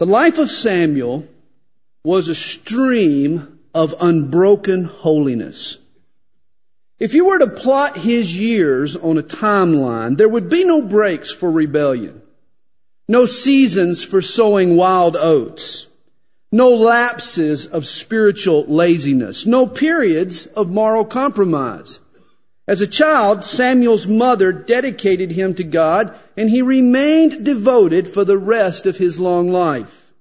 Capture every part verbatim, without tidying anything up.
The life of Samuel was a stream of unbroken holiness. If you were to plot his years on a timeline, there would be no breaks for rebellion, no seasons for sowing wild oats, no lapses of spiritual laziness, no periods of moral compromise. As a child, Samuel's mother dedicated him to God, and he remained devoted for the rest of his long life.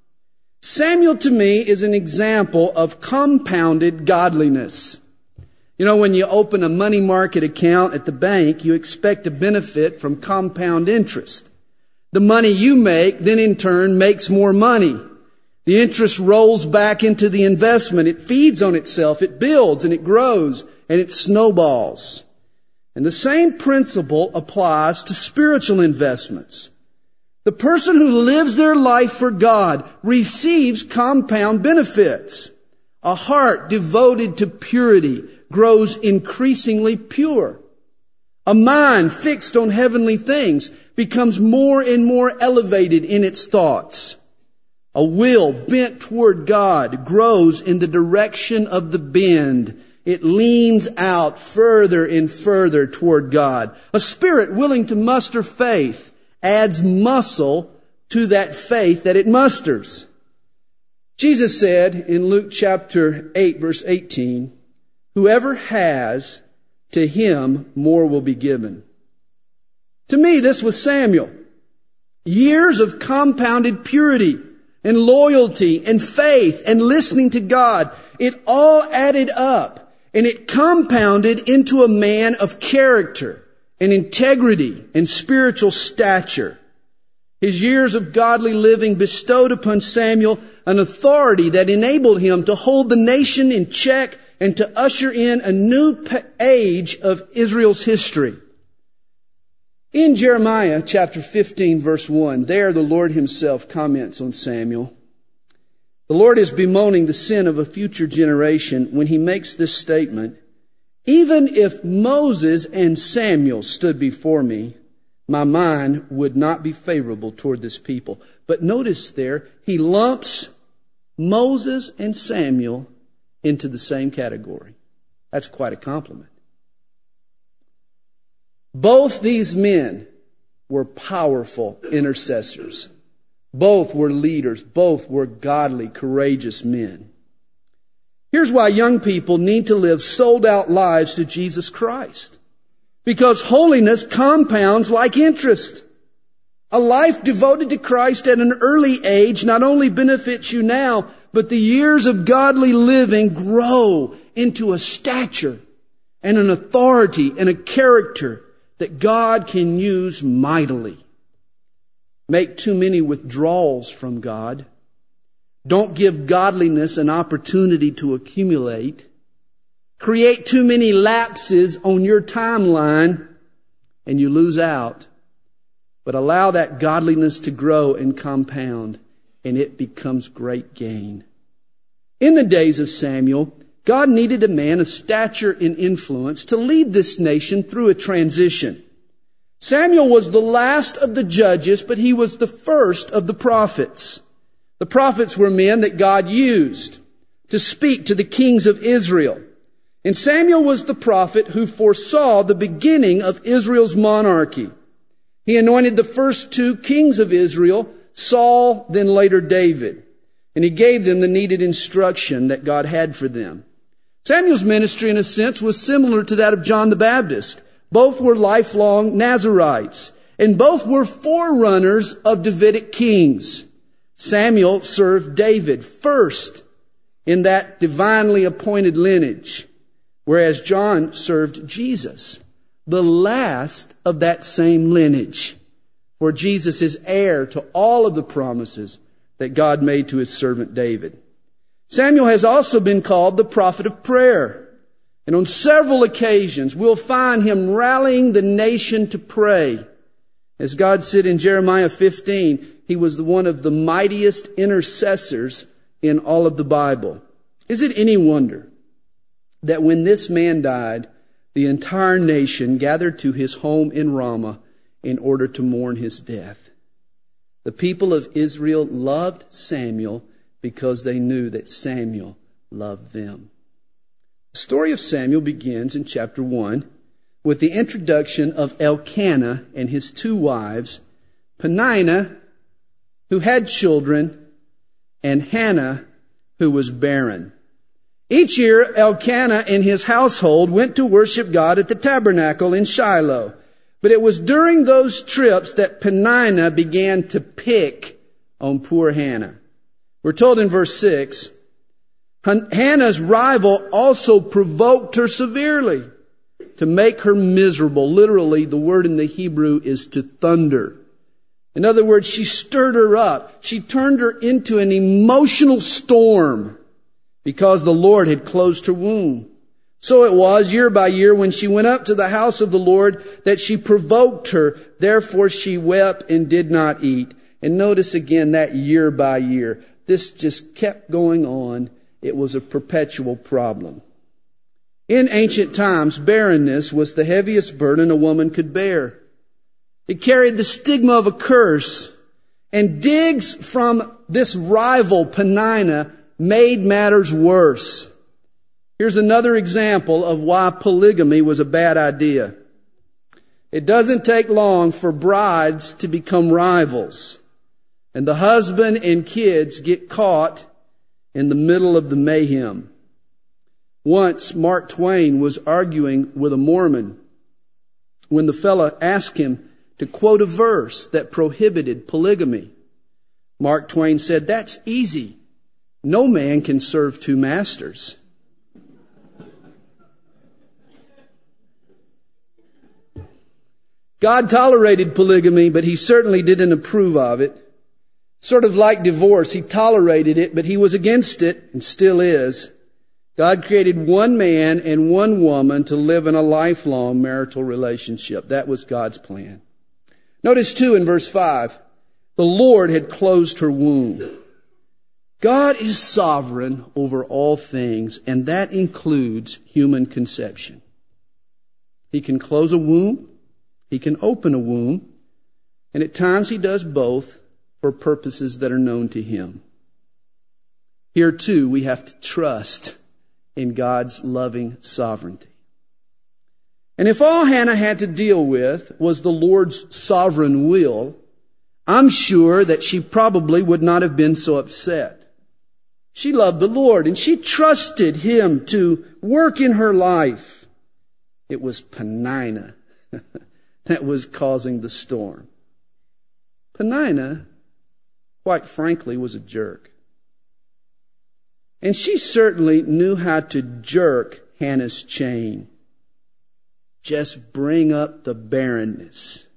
Samuel, to me, is an example of compounded godliness. You know, when you open a money market account at the bank, you expect to benefit from compound interest. The money you make then in turn makes more money. The interest rolls back into the investment. It feeds on itself. It builds and it grows and it snowballs. And the same principle applies to spiritual investments. The person who lives their life for God receives compound benefits. A heart devoted to purity grows increasingly pure. A mind fixed on heavenly things becomes more and more elevated in its thoughts. A will bent toward God grows in the direction of the bend. It leans out further and further toward God. A spirit willing to muster faith adds muscle to that faith that it musters. Jesus said in Luke chapter eight, verse eighteen, "Whoever has, to him more will be given." To me, this was Samuel. Years of compounded purity and loyalty and faith and listening to God, it all added up and it compounded into a man of character and integrity and spiritual stature. His years of godly living bestowed upon Samuel an authority that enabled him to hold the nation in check and to usher in a new age of Israel's history. In Jeremiah chapter fifteen, verse one, there the Lord himself comments on Samuel. The Lord is bemoaning the sin of a future generation when he makes this statement, "Even if Moses and Samuel stood before me, my mind would not be favorable toward this people." But notice there, he lumps Moses and Samuel into the same category. That's quite a compliment. Both these men were powerful intercessors. Both were leaders. Both were godly, courageous men. Here's why young people need to live sold-out lives to Jesus Christ. Because holiness compounds like interest. A life devoted to Christ at an early age not only benefits you now, but the years of godly living grow into a stature and an authority and a character that God can use mightily. Make too many withdrawals from God. Don't give godliness an opportunity to accumulate. Create too many lapses on your timeline and you lose out. But allow that godliness to grow and compound, and it becomes great gain. In the days of Samuel, God needed a man of stature and influence to lead this nation through a transition. Samuel was the last of the judges, but he was the first of the prophets. The prophets were men that God used to speak to the kings of Israel. And Samuel was the prophet who foresaw the beginning of Israel's monarchy. He anointed the first two kings of Israel, Saul, then later David. And he gave them the needed instruction that God had for them. Samuel's ministry, in a sense, was similar to that of John the Baptist. Both were lifelong Nazarites, and both were forerunners of Davidic kings. Samuel served David first in that divinely appointed lineage, whereas John served Jesus, the last of that same lineage, for Jesus is heir to all of the promises that God made to his servant David. Samuel has also been called the prophet of prayer. And on several occasions, we'll find him rallying the nation to pray. As God said in Jeremiah fifteen, he was one of the mightiest intercessors in all of the Bible. Is it any wonder that when this man died, the entire nation gathered to his home in Ramah in order to mourn his death? The people of Israel loved Samuel because they knew that Samuel loved them. The story of Samuel begins in chapter one with the introduction of Elkanah and his two wives, Peninnah, who had children, and Hannah, who was barren. Each year, Elkanah and his household went to worship God at the tabernacle in Shiloh. But it was during those trips that Peninnah began to pick on poor Hannah. We're told in verse six, Hannah's rival also provoked her severely to make her miserable. Literally, the word in the Hebrew is to thunder. In other words, she stirred her up. She turned her into an emotional storm because the Lord had closed her womb. So it was year by year when she went up to the house of the Lord that she provoked her. Therefore she wept and did not eat. And notice again that year by year. This just kept going on. It was a perpetual problem. In ancient times, barrenness was the heaviest burden a woman could bear. It carried the stigma of a curse, and digs from this rival Peninnah made matters worse. Here's another example of why polygamy was a bad idea. It doesn't take long for brides to become rivals, and the husband and kids get caught in the middle of the mayhem. Once Mark Twain was arguing with a Mormon when the fellow asked him to quote a verse that prohibited polygamy. Mark Twain said, "That's easy. No man can serve two masters." God tolerated polygamy, but he certainly didn't approve of it. Sort of like divorce, he tolerated it, but he was against it and still is. God created one man and one woman to live in a lifelong marital relationship. That was God's plan. Notice too in verse five, the Lord had closed her womb. God is sovereign over all things, and that includes human conception. He can close a womb, he can open a womb, and at times he does both for purposes that are known to him. Here too, we have to trust in God's loving sovereignty. And if all Hannah had to deal with was the Lord's sovereign will, I'm sure that she probably would not have been so upset. She loved the Lord and she trusted him to work in her life. It was Peninnah that was causing the storm. Peninnah, quite frankly, was a jerk. And she certainly knew how to jerk Hannah's chain. Just bring up the barrenness.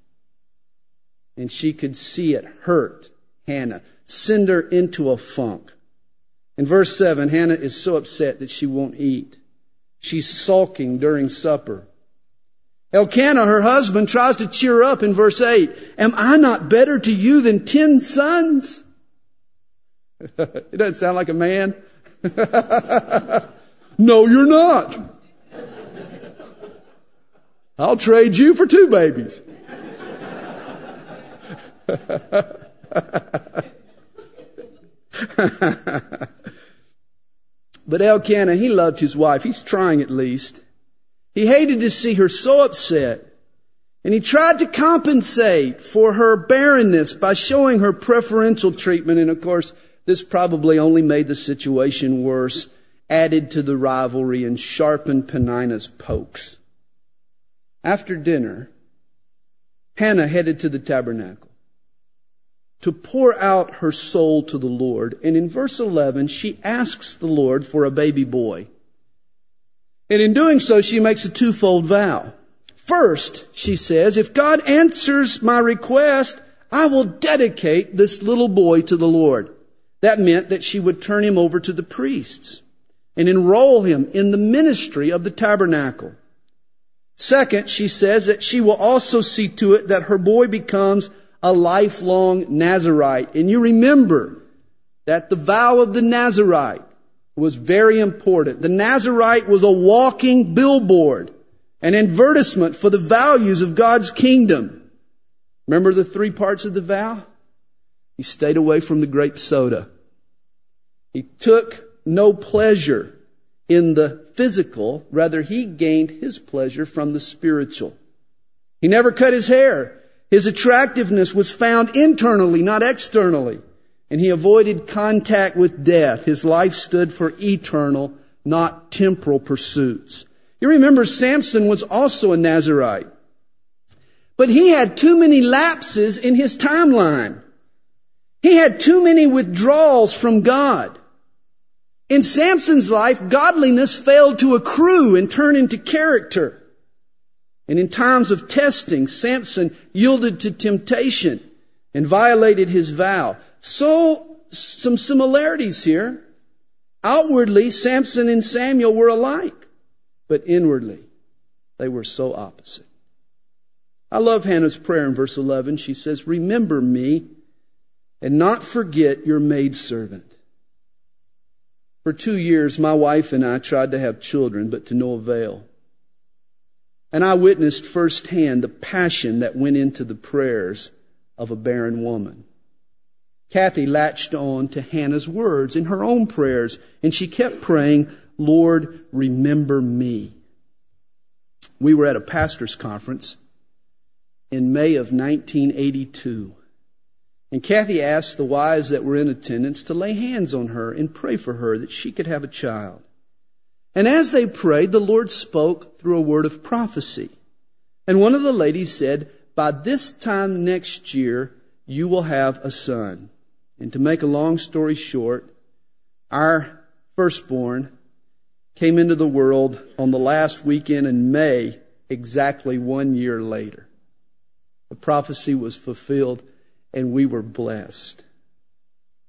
And she could see it hurt Hannah, send her into a funk. In verse seven, Hannah is so upset that she won't eat. She's sulking during supper. Elkanah, her husband, tries to cheer her up in verse eight. Am I not better to you than ten sons? It doesn't sound like a man. No, you're not. I'll trade you for two babies. But Elkanah, he loved his wife. He's trying at least. He hated to see her so upset. And he tried to compensate for her barrenness by showing her preferential treatment. And of course, this probably only made the situation worse, added to the rivalry and sharpened Peninnah's pokes. After dinner, Hannah headed to the tabernacle to pour out her soul to the Lord. And in verse eleven, she asks the Lord for a baby boy. And in doing so, she makes a twofold vow. First, she says, if God answers my request, I will dedicate this little boy to the Lord. That meant that she would turn him over to the priests and enroll him in the ministry of the tabernacle. Second, she says that she will also see to it that her boy becomes a lifelong Nazarite. And you remember that the vow of the Nazarite was very important. The Nazarite was a walking billboard, an advertisement for the values of God's kingdom. Remember the three parts of the vow? He stayed away from the grape soda. He took no pleasure in the physical. Rather, he gained his pleasure from the spiritual. He never cut his hair. His attractiveness was found internally, not externally. And he avoided contact with death. His life stood for eternal, not temporal pursuits. You remember Samson was also a Nazarite. But he had too many lapses in his timeline. He had too many withdrawals from God. In Samson's life, godliness failed to accrue and turn into character. And in times of testing, Samson yielded to temptation and violated his vow. So, some similarities here. Outwardly, Samson and Samuel were alike, but inwardly, they were so opposite. I love Hannah's prayer in verse eleven. She says, "Remember me and not forget your maidservant." For two years, my wife and I tried to have children, but to no avail. And I witnessed firsthand the passion that went into the prayers of a barren woman. Kathy latched on to Hannah's words in her own prayers, and she kept praying, "Lord, remember me." We were at a pastor's conference in May of nineteen eighty-two, and Kathy asked the wives that were in attendance to lay hands on her and pray for her that she could have a child. And as they prayed, the Lord spoke through a word of prophecy. And one of the ladies said, "By this time next year, you will have a son." And to make a long story short, our firstborn came into the world on the last weekend in May, exactly one year later. The prophecy was fulfilled, and we were blessed.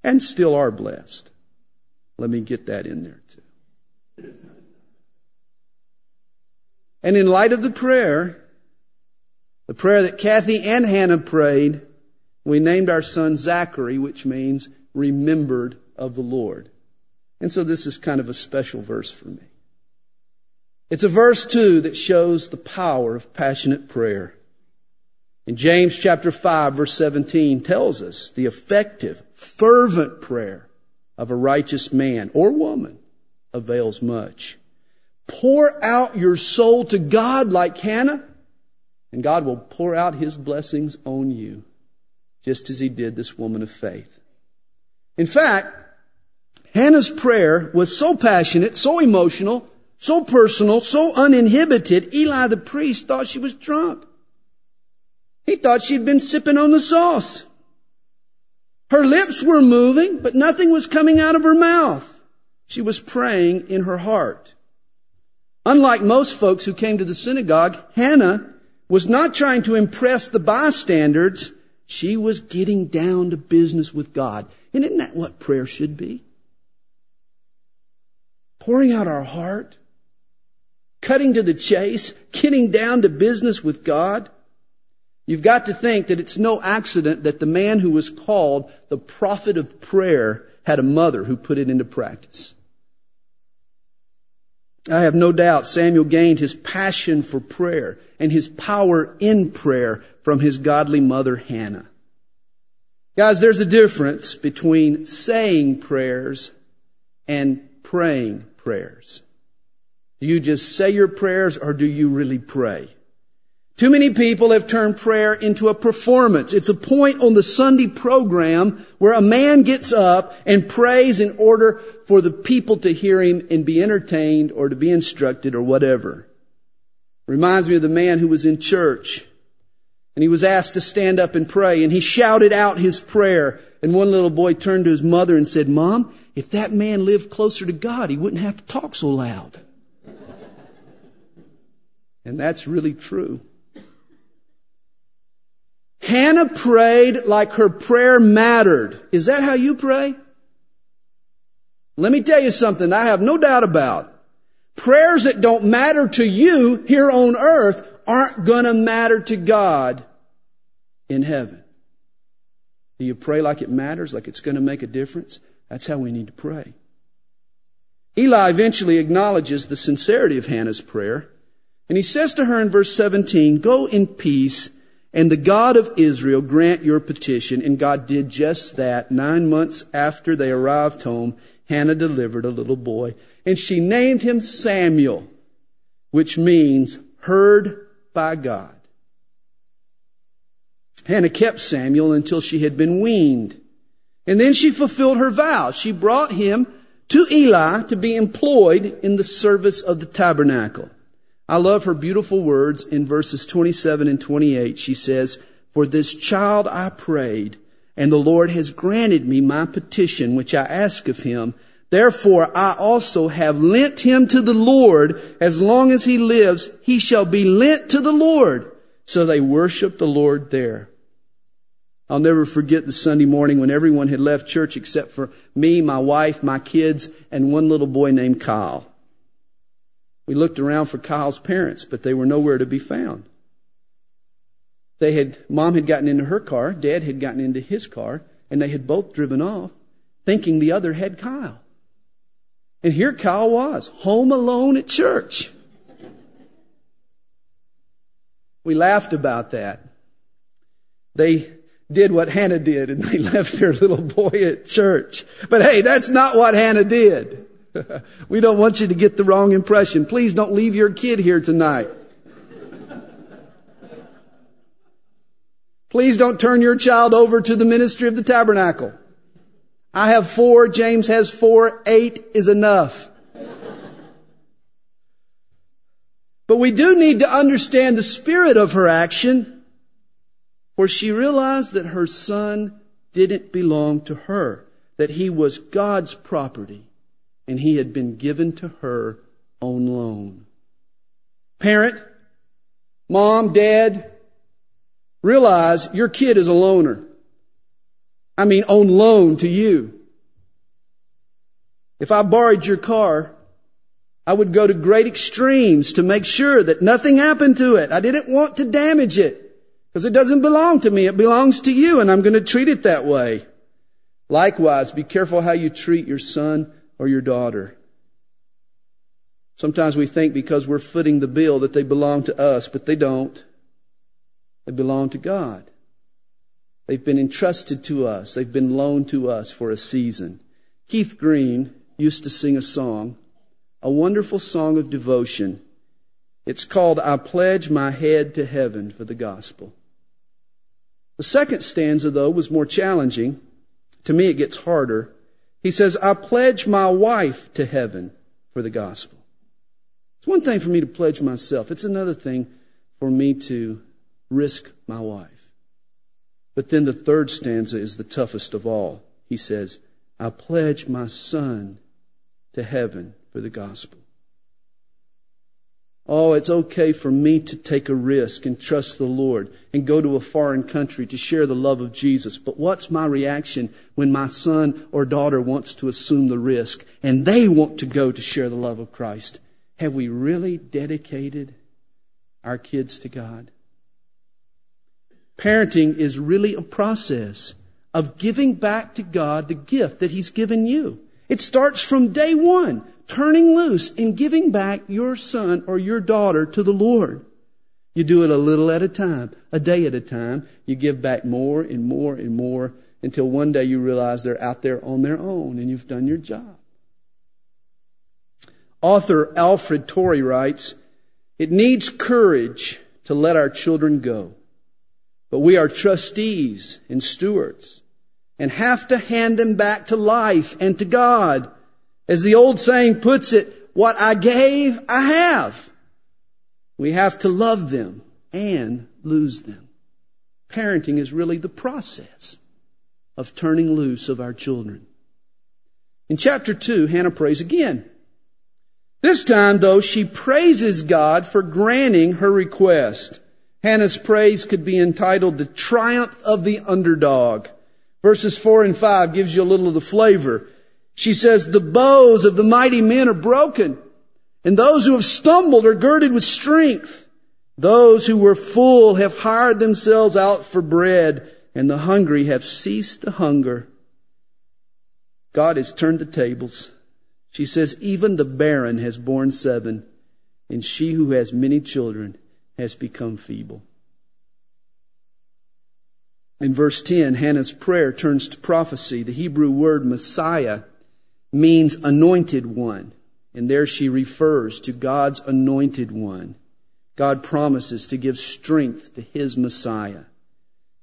And still are blessed. Let me get that in there too. And in light of the prayer, the prayer that Kathy and Hannah prayed, we named our son Zachary, which means remembered of the Lord. And so this is kind of a special verse for me. It's a verse, too, that shows the power of passionate prayer. In James chapter five, verse seventeen tells us the effective, fervent prayer of a righteous man or woman avails much. Pour out your soul to God like Hannah, and God will pour out his blessings on you, just as he did this woman of faith. In fact, Hannah's prayer was so passionate, so emotional, so personal, so uninhibited, Eli the priest thought she was drunk. He thought she'd been sipping on the sauce. Her lips were moving, but nothing was coming out of her mouth. She was praying in her heart. Unlike most folks who came to the synagogue, Hannah was not trying to impress the bystanders. She was getting down to business with God. And isn't that what prayer should be? Pouring out our heart, cutting to the chase, getting down to business with God. You've got to think that it's no accident that the man who was called the prophet of prayer had a mother who put it into practice. I have no doubt Samuel gained his passion for prayer and his power in prayer from his godly mother, Hannah. Guys, there's a difference between saying prayers and praying prayers. Do you just say your prayers or do you really pray? Too many people have turned prayer into a performance. It's a point on the Sunday program where a man gets up and prays in order for the people to hear him and be entertained or to be instructed or whatever. Reminds me of the man who was in church and he was asked to stand up and pray and he shouted out his prayer. And one little boy turned to his mother and said, "Mom, if that man lived closer to God, he wouldn't have to talk so loud." And that's really true. Hannah prayed like her prayer mattered. Is that how you pray? Let me tell you something I have no doubt about. Prayers that don't matter to you here on earth aren't going to matter to God in heaven. Do you pray like it matters, like it's going to make a difference? That's how we need to pray. Eli eventually acknowledges the sincerity of Hannah's prayer, and he says to her in verse seventeen, "Go in peace And the God of Israel grant your petition. And God did just that. Nine months after they arrived home, Hannah delivered a little boy. And she named him Samuel, which means heard by God. Hannah kept Samuel until she had been weaned. And then she fulfilled her vow. She brought him to Eli to be employed in the service of the tabernacle. I love her beautiful words in verses twenty-seven and twenty-eight. She says, "For this child I prayed, and the Lord has granted me my petition, which I ask of him. Therefore, I also have lent him to the Lord. As long as he lives, he shall be lent to the Lord." So they worshiped the Lord there. I'll never forget the Sunday morning when everyone had left church except for me, my wife, my kids, and one little boy named Kyle. We looked around for Kyle's parents, but they were nowhere to be found. They had, Mom had gotten into her car, Dad had gotten into his car, and they had both driven off, thinking the other had Kyle. And here Kyle was, home alone at church. We laughed about that. They did what Hannah did, and they left their little boy at church. But hey, that's not what Hannah did. We don't want you to get the wrong impression. Please don't leave your kid here tonight. Please don't turn your child over to the ministry of the tabernacle. I have four, James has four, eight is enough. But we do need to understand the spirit of her action. For she realized that her son didn't belong to her, that he was God's property, and he had been given to her on loan. Parent, mom, dad, realize your kid is a loaner. I mean, on loan to you. If I borrowed your car, I would go to great extremes to make sure that nothing happened to it. I didn't want to damage it. Because it doesn't belong to me. It belongs to you, and I'm going to treat it that way. Likewise, be careful how you treat your son or your daughter. Sometimes we think because we're footing the bill that they belong to us, but they don't. They belong to God. They've been entrusted to us. They've been loaned to us for a season. Keith Green used to sing a song, a wonderful song of devotion. It's called, "I Pledge My Head to Heaven for the Gospel." The second stanza, though, was more challenging. To me, it gets harder. He says, "I pledge my wife to heaven for the gospel." It's one thing for me to pledge myself. It's another thing for me to risk my wife. But then the third stanza is the toughest of all. He says, "I pledge my son to heaven for the gospel." Oh, it's okay for me to take a risk and trust the Lord and go to a foreign country to share the love of Jesus. But what's my reaction when my son or daughter wants to assume the risk and they want to go to share the love of Christ? Have we really dedicated our kids to God? Parenting is really a process of giving back to God the gift that He's given you. It starts from day one. Turning loose and giving back your son or your daughter to the Lord. You do it a little at a time, a day at a time. You give back more and more and more until one day you realize they're out there on their own and you've done your job. Author Alfred Torrey writes, "It needs courage to let our children go, but we are trustees and stewards and have to hand them back to life and to God. As the old saying puts it, what I gave, I have. We have to love them and lose them." Parenting is really the process of turning loose of our children. In chapter two, Hannah prays again. This time, though, she praises God for granting her request. Hannah's praise could be entitled "The Triumph of the Underdog." Verses four and five gives you a little of the flavor. She says, "The bows of the mighty men are broken, and those who have stumbled are girded with strength. Those who were full have hired themselves out for bread, and the hungry have ceased to hunger. God has turned the tables." She says, "Even the barren has borne seven, and she who has many children has become feeble." In verse ten, Hannah's prayer turns to prophecy. The Hebrew word Messiah means anointed one. And there she refers to God's anointed one. God promises to give strength to his Messiah.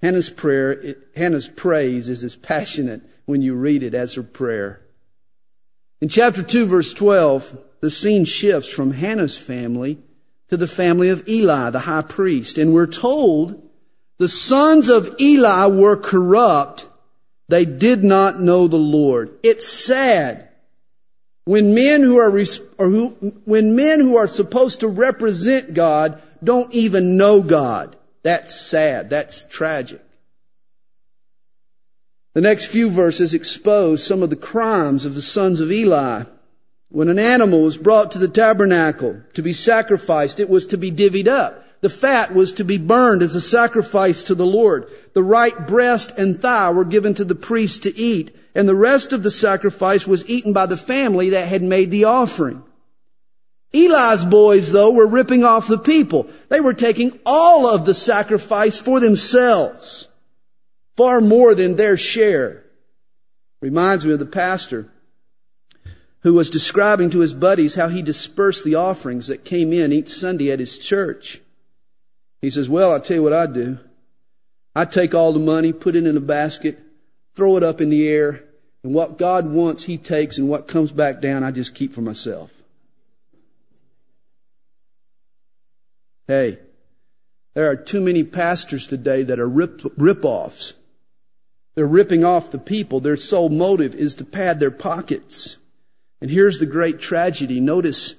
Hannah's prayer, Hannah's praise is as passionate when you read it as her prayer. In chapter two, verse twelve, the scene shifts from Hannah's family to the family of Eli, the high priest. And we're told the sons of Eli were corrupt. They did not know the Lord. It's sad when men who are or who, when men who are supposed to represent God don't even know God. That's sad. That's tragic. The next few verses expose some of the crimes of the sons of Eli. When an animal was brought to the tabernacle to be sacrificed, it was to be divvied up. The fat was to be burned as a sacrifice to the Lord. The right breast and thigh were given to the priest to eat, and the rest of the sacrifice was eaten by the family that had made the offering. Eli's boys, though, were ripping off the people. They were taking all of the sacrifice for themselves, far more than their share. Reminds me of the pastor who was describing to his buddies how he dispersed the offerings that came in each Sunday at his church. He says, well, I'll tell you what I do. I take all the money, put it in a basket, throw it up in the air, and what God wants, he takes, and what comes back down, I just keep for myself. Hey, there are too many pastors today that are rip, rip-offs. They're ripping off the people. Their sole motive is to pad their pockets. And here's the great tragedy. Notice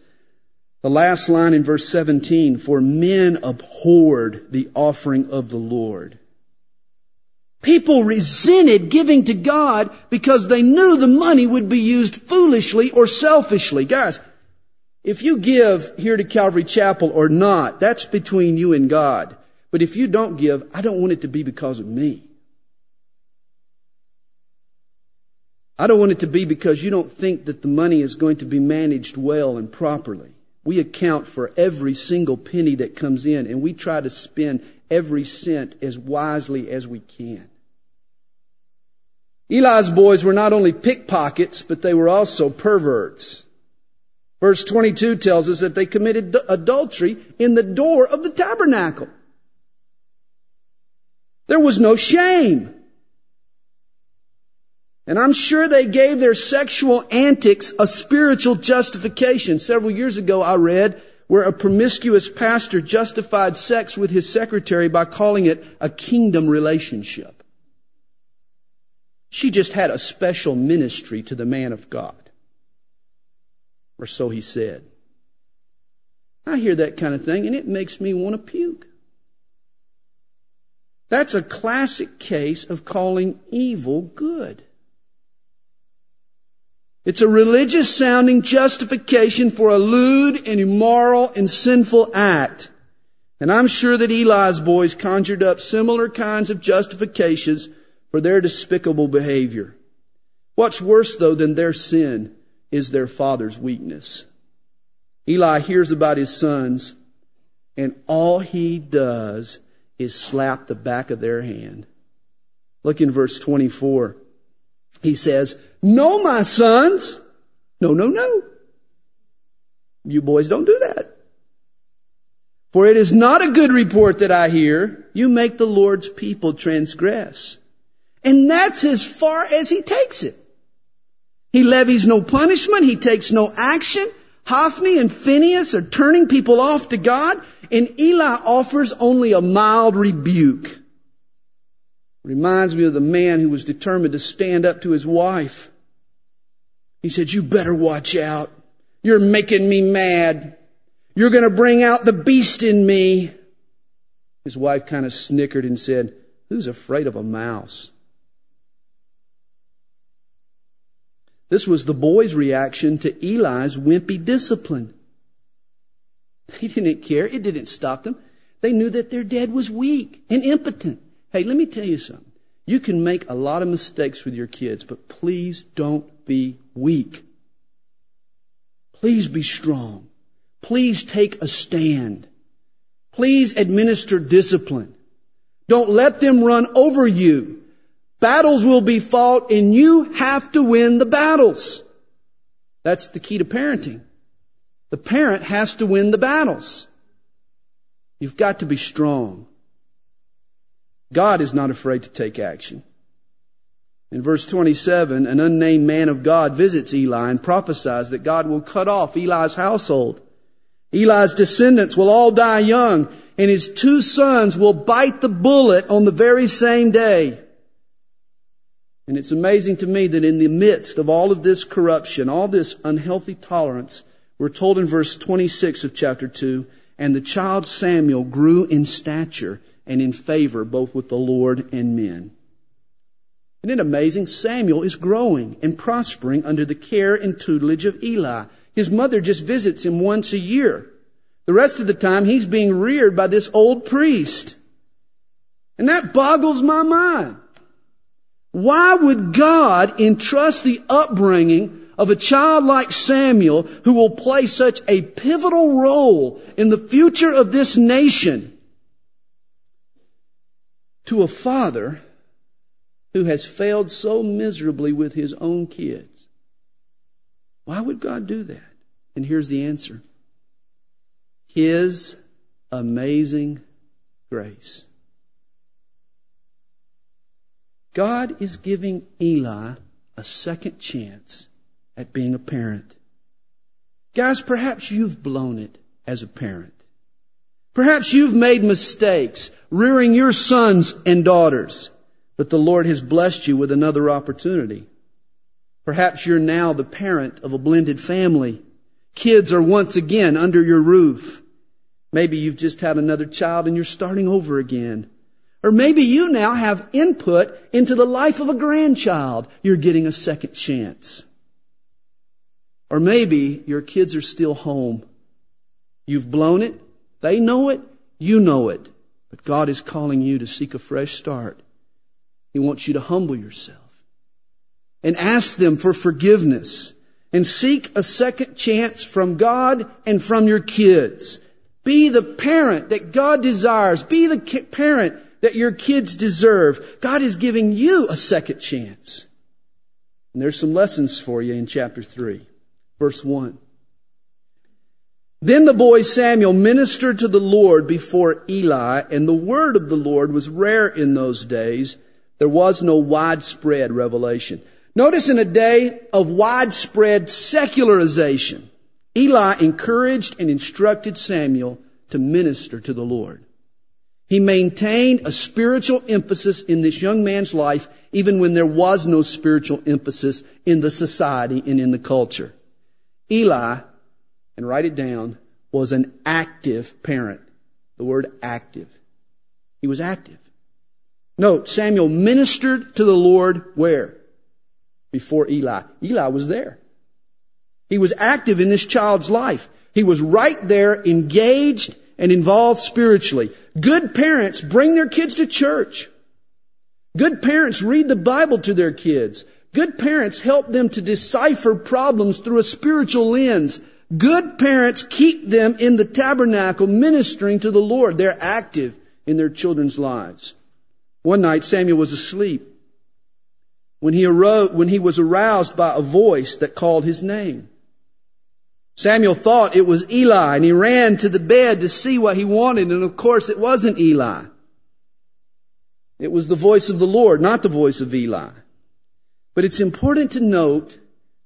the last line in verse seventeen. For men abhorred the offering of the Lord. People resented giving to God because they knew the money would be used foolishly or selfishly. Guys, if you give here to Calvary Chapel or not, that's between you and God. But if you don't give, I don't want it to be because of me. I don't want it to be because you don't think that the money is going to be managed well and properly. We account for every single penny that comes in, and we try to spend every cent as wisely as we can. Eli's boys were not only pickpockets, but they were also perverts. Verse twenty-two tells us that they committed adultery in the door of the tabernacle. There was no shame. And I'm sure they gave their sexual antics a spiritual justification. Several years ago, I read where a promiscuous pastor justified sex with his secretary by calling it a kingdom relationship. She just had a special ministry to the man of God. Or so he said. I hear that kind of thing and it makes me want to puke. That's a classic case of calling evil good. It's a religious-sounding justification for a lewd and immoral and sinful act. And I'm sure that Eli's boys conjured up similar kinds of justifications for their despicable behavior. What's worse, though, than their sin is their father's weakness. Eli hears about his sons, and all he does is slap the back of their hand. Look in verse twenty-four. He says, no, my sons. No, no, no. You boys don't do that. For it is not a good report that I hear. You make the Lord's people transgress. And that's as far as he takes it. He levies no punishment. He takes no action. Hophni and Phinehas are turning people off to God. And Eli offers only a mild rebuke. Reminds me of the man who was determined to stand up to his wife. He said, you better watch out. You're making me mad. You're going to bring out the beast in me. His wife kind of snickered and said, who's afraid of a mouse? This was the boys' reaction to Eli's wimpy discipline. They didn't care. It didn't stop them. They knew that their dad was weak and impotent. Hey, let me tell you something. You can make a lot of mistakes with your kids, but please don't be weak. Please be strong. Please take a stand. Please administer discipline. Don't let them run over you. Battles will be fought, and you have to win the battles. That's the key to parenting. The parent has to win the battles. You've got to be strong. God is not afraid to take action. In verse twenty-seven, an unnamed man of God visits Eli and prophesies that God will cut off Eli's household. Eli's descendants will all die young, and his two sons will bite the bullet on the very same day. And it's amazing to me that in the midst of all of this corruption, all this unhealthy tolerance, we're told in verse twenty-six of chapter two, and the child Samuel grew in stature and in favor both with the Lord and men. Isn't it amazing? Samuel is growing and prospering under the care and tutelage of Eli. His mother just visits him once a year. The rest of the time, he's being reared by this old priest. And that boggles my mind. Why would God entrust the upbringing of a child like Samuel, who will play such a pivotal role in the future of this nation, to a father who has failed so miserably with his own kids? Why would God do that? And here's the answer. His amazing grace. God is giving Eli a second chance at being a parent. Guys, perhaps you've blown it as a parent. Perhaps you've made mistakes rearing your sons and daughters. But the Lord has blessed you with another opportunity. Perhaps you're now the parent of a blended family. Kids are once again under your roof. Maybe you've just had another child and you're starting over again. Or maybe you now have input into the life of a grandchild. You're getting a second chance. Or maybe your kids are still home. You've blown it. They know it. You know it. But God is calling you to seek a fresh start. He wants you to humble yourself and ask them for forgiveness and seek a second chance from God and from your kids. Be the parent that God desires. Be the ki- parent that your kids deserve. God is giving you a second chance. And there's some lessons for you in chapter three, verse one. Then the boy Samuel ministered to the Lord before Eli, and the word of the Lord was rare in those days. There was no widespread revelation. Notice, in a day of widespread secularization, Eli encouraged and instructed Samuel to minister to the Lord. He maintained a spiritual emphasis in this young man's life, even when there was no spiritual emphasis in the society and in the culture. Eli, and write it down, was an active parent. The word active. He was active. Note, Samuel ministered to the Lord where? Before Eli. Eli was there. He was active in this child's life. He was right there, engaged and involved spiritually. Good parents bring their kids to church. Good parents read the Bible to their kids. Good parents help them to decipher problems through a spiritual lens. Good parents keep them in the tabernacle ministering to the Lord. They're active in their children's lives. One night, Samuel was asleep when he arose, when he was aroused by a voice that called his name. Samuel thought it was Eli, and he ran to the bed to see what he wanted. And of course, it wasn't Eli. It was the voice of the Lord, not the voice of Eli. But it's important to note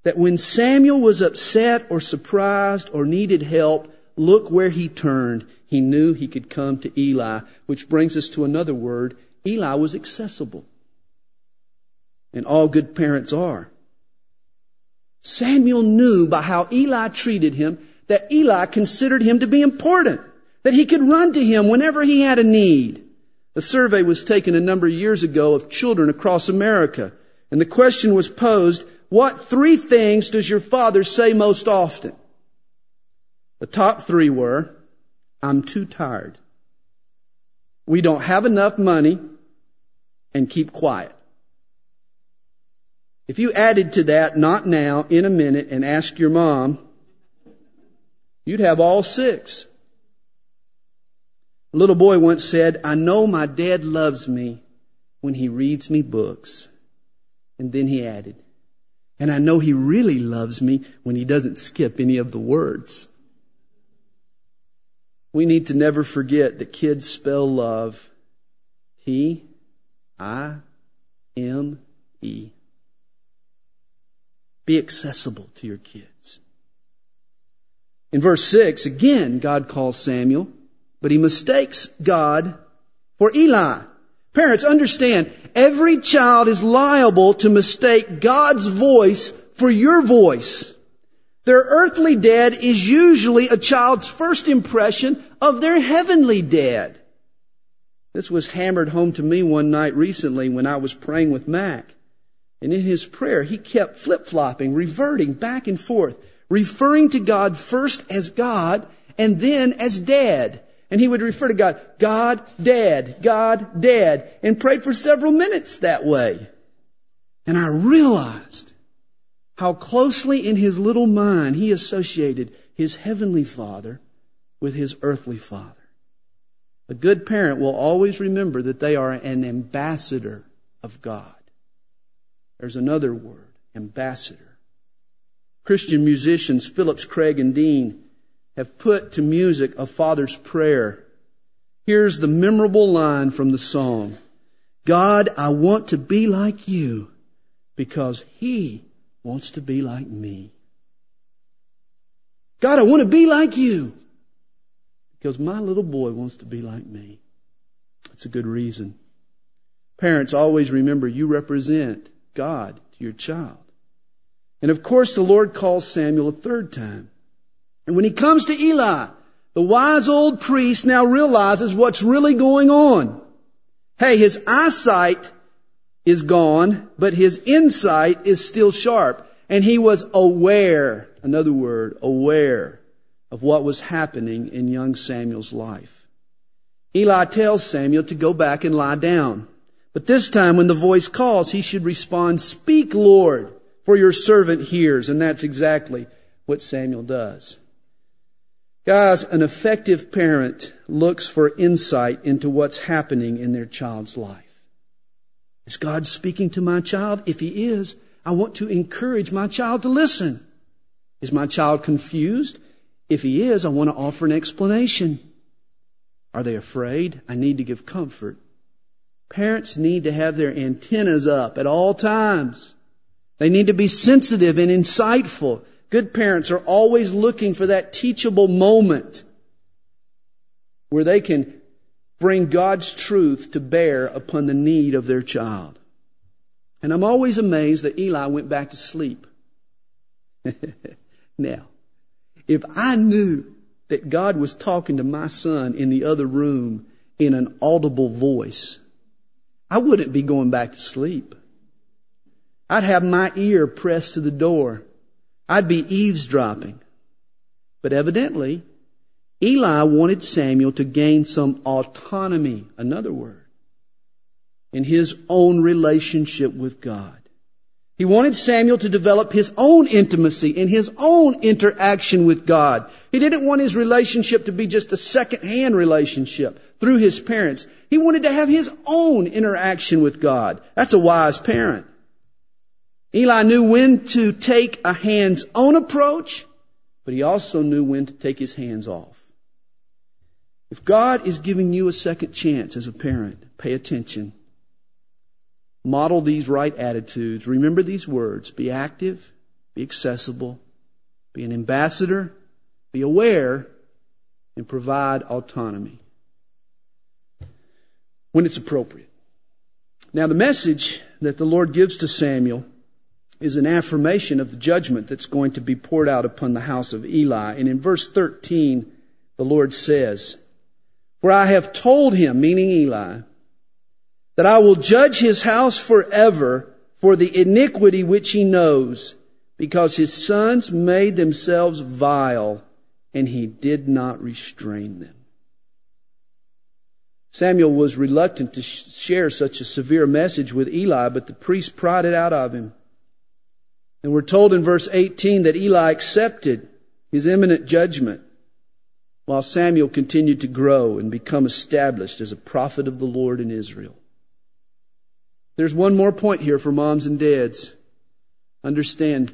that when Samuel was upset or surprised or needed help, look where he turned. He knew he could come to Eli, which brings us to another word. Eli was accessible. And all good parents are. Samuel knew by how Eli treated him that Eli considered him to be important, that he could run to him whenever he had a need. A survey was taken a number of years ago of children across America. And the question was posed, what three things does your father say most often? The top three were, I'm too tired. We don't have enough money, and keep quiet. If you added to that, not now, in a minute, and ask your mom, you'd have all six. A little boy once said, "I know my dad loves me when he reads me books." And then he added, "And I know he really loves me when he doesn't skip any of the words." We need to never forget that kids spell love T I M E. Be accessible to your kids. In verse six, again, God calls Samuel, but he mistakes God for Eli. Parents, understand, every child is liable to mistake God's voice for your voice. Their earthly dad is usually a child's first impression of their heavenly dad. This was hammered home to me one night recently when I was praying with Mac. And in his prayer, he kept flip-flopping, reverting back and forth, referring to God first as God and then as Dad. And he would refer to God, God, Dad, God, Dad, and prayed for several minutes that way. And I realized how closely in his little mind he associated his heavenly father with his earthly father. A good parent will always remember that they are an ambassador of God. There's another word, ambassador. Christian musicians Phillips, Craig, and Dean have put to music a father's prayer. Here's the memorable line from the song. God, I want to be like you because he wants to be like me. God, I want to be like you because my little boy wants to be like me. That's a good reason. Parents, always remember you represent God to your child. And of course, the Lord calls Samuel a third time. And when he comes to Eli, the wise old priest now realizes what's really going on. Hey, his eyesight is gone, but his insight is still sharp. And he was aware, another word, aware of what was happening in young Samuel's life. Eli tells Samuel to go back and lie down. But this time when the voice calls, he should respond, "Speak, Lord, for your servant hears." And that's exactly what Samuel does. Guys, an effective parent looks for insight into what's happening in their child's life. Is God speaking to my child? If he is, I want to encourage my child to listen. Is my child confused? If he is, I want to offer an explanation. Are they afraid? I need to give comfort. Parents need to have their antennas up at all times. They need to be sensitive and insightful. Good parents are always looking for that teachable moment where they can bring God's truth to bear upon the need of their child. And I'm always amazed that Eli went back to sleep. Now, if I knew that God was talking to my son in the other room in an audible voice, I wouldn't be going back to sleep. I'd have my ear pressed to the door. I'd be eavesdropping. But evidently, Eli wanted Samuel to gain some autonomy, another word, in his own relationship with God. He wanted Samuel to develop his own intimacy and his own interaction with God. He didn't want his relationship to be just a second-hand relationship through his parents. He wanted to have his own interaction with God. That's a wise parent. Eli knew when to take a hands-on approach, but he also knew when to take his hands off. If God is giving you a second chance as a parent, pay attention. Model these right attitudes. Remember these words. Be active. Be accessible. Be an ambassador. Be aware. And provide autonomy when it's appropriate. Now, the message that the Lord gives to Samuel is an affirmation of the judgment that's going to be poured out upon the house of Eli. And in verse thirteen, the Lord says, "For I have told him," meaning Eli, "that I will judge his house forever for the iniquity which he knows, because his sons made themselves vile, and he did not restrain them." Samuel was reluctant to share such a severe message with Eli, but the priest pried it out of him. And we're told in verse eighteen that Eli accepted his imminent judgment. while Samuel continued to grow and become established as a prophet of the Lord in Israel. There's one more point here for moms and dads. Understand,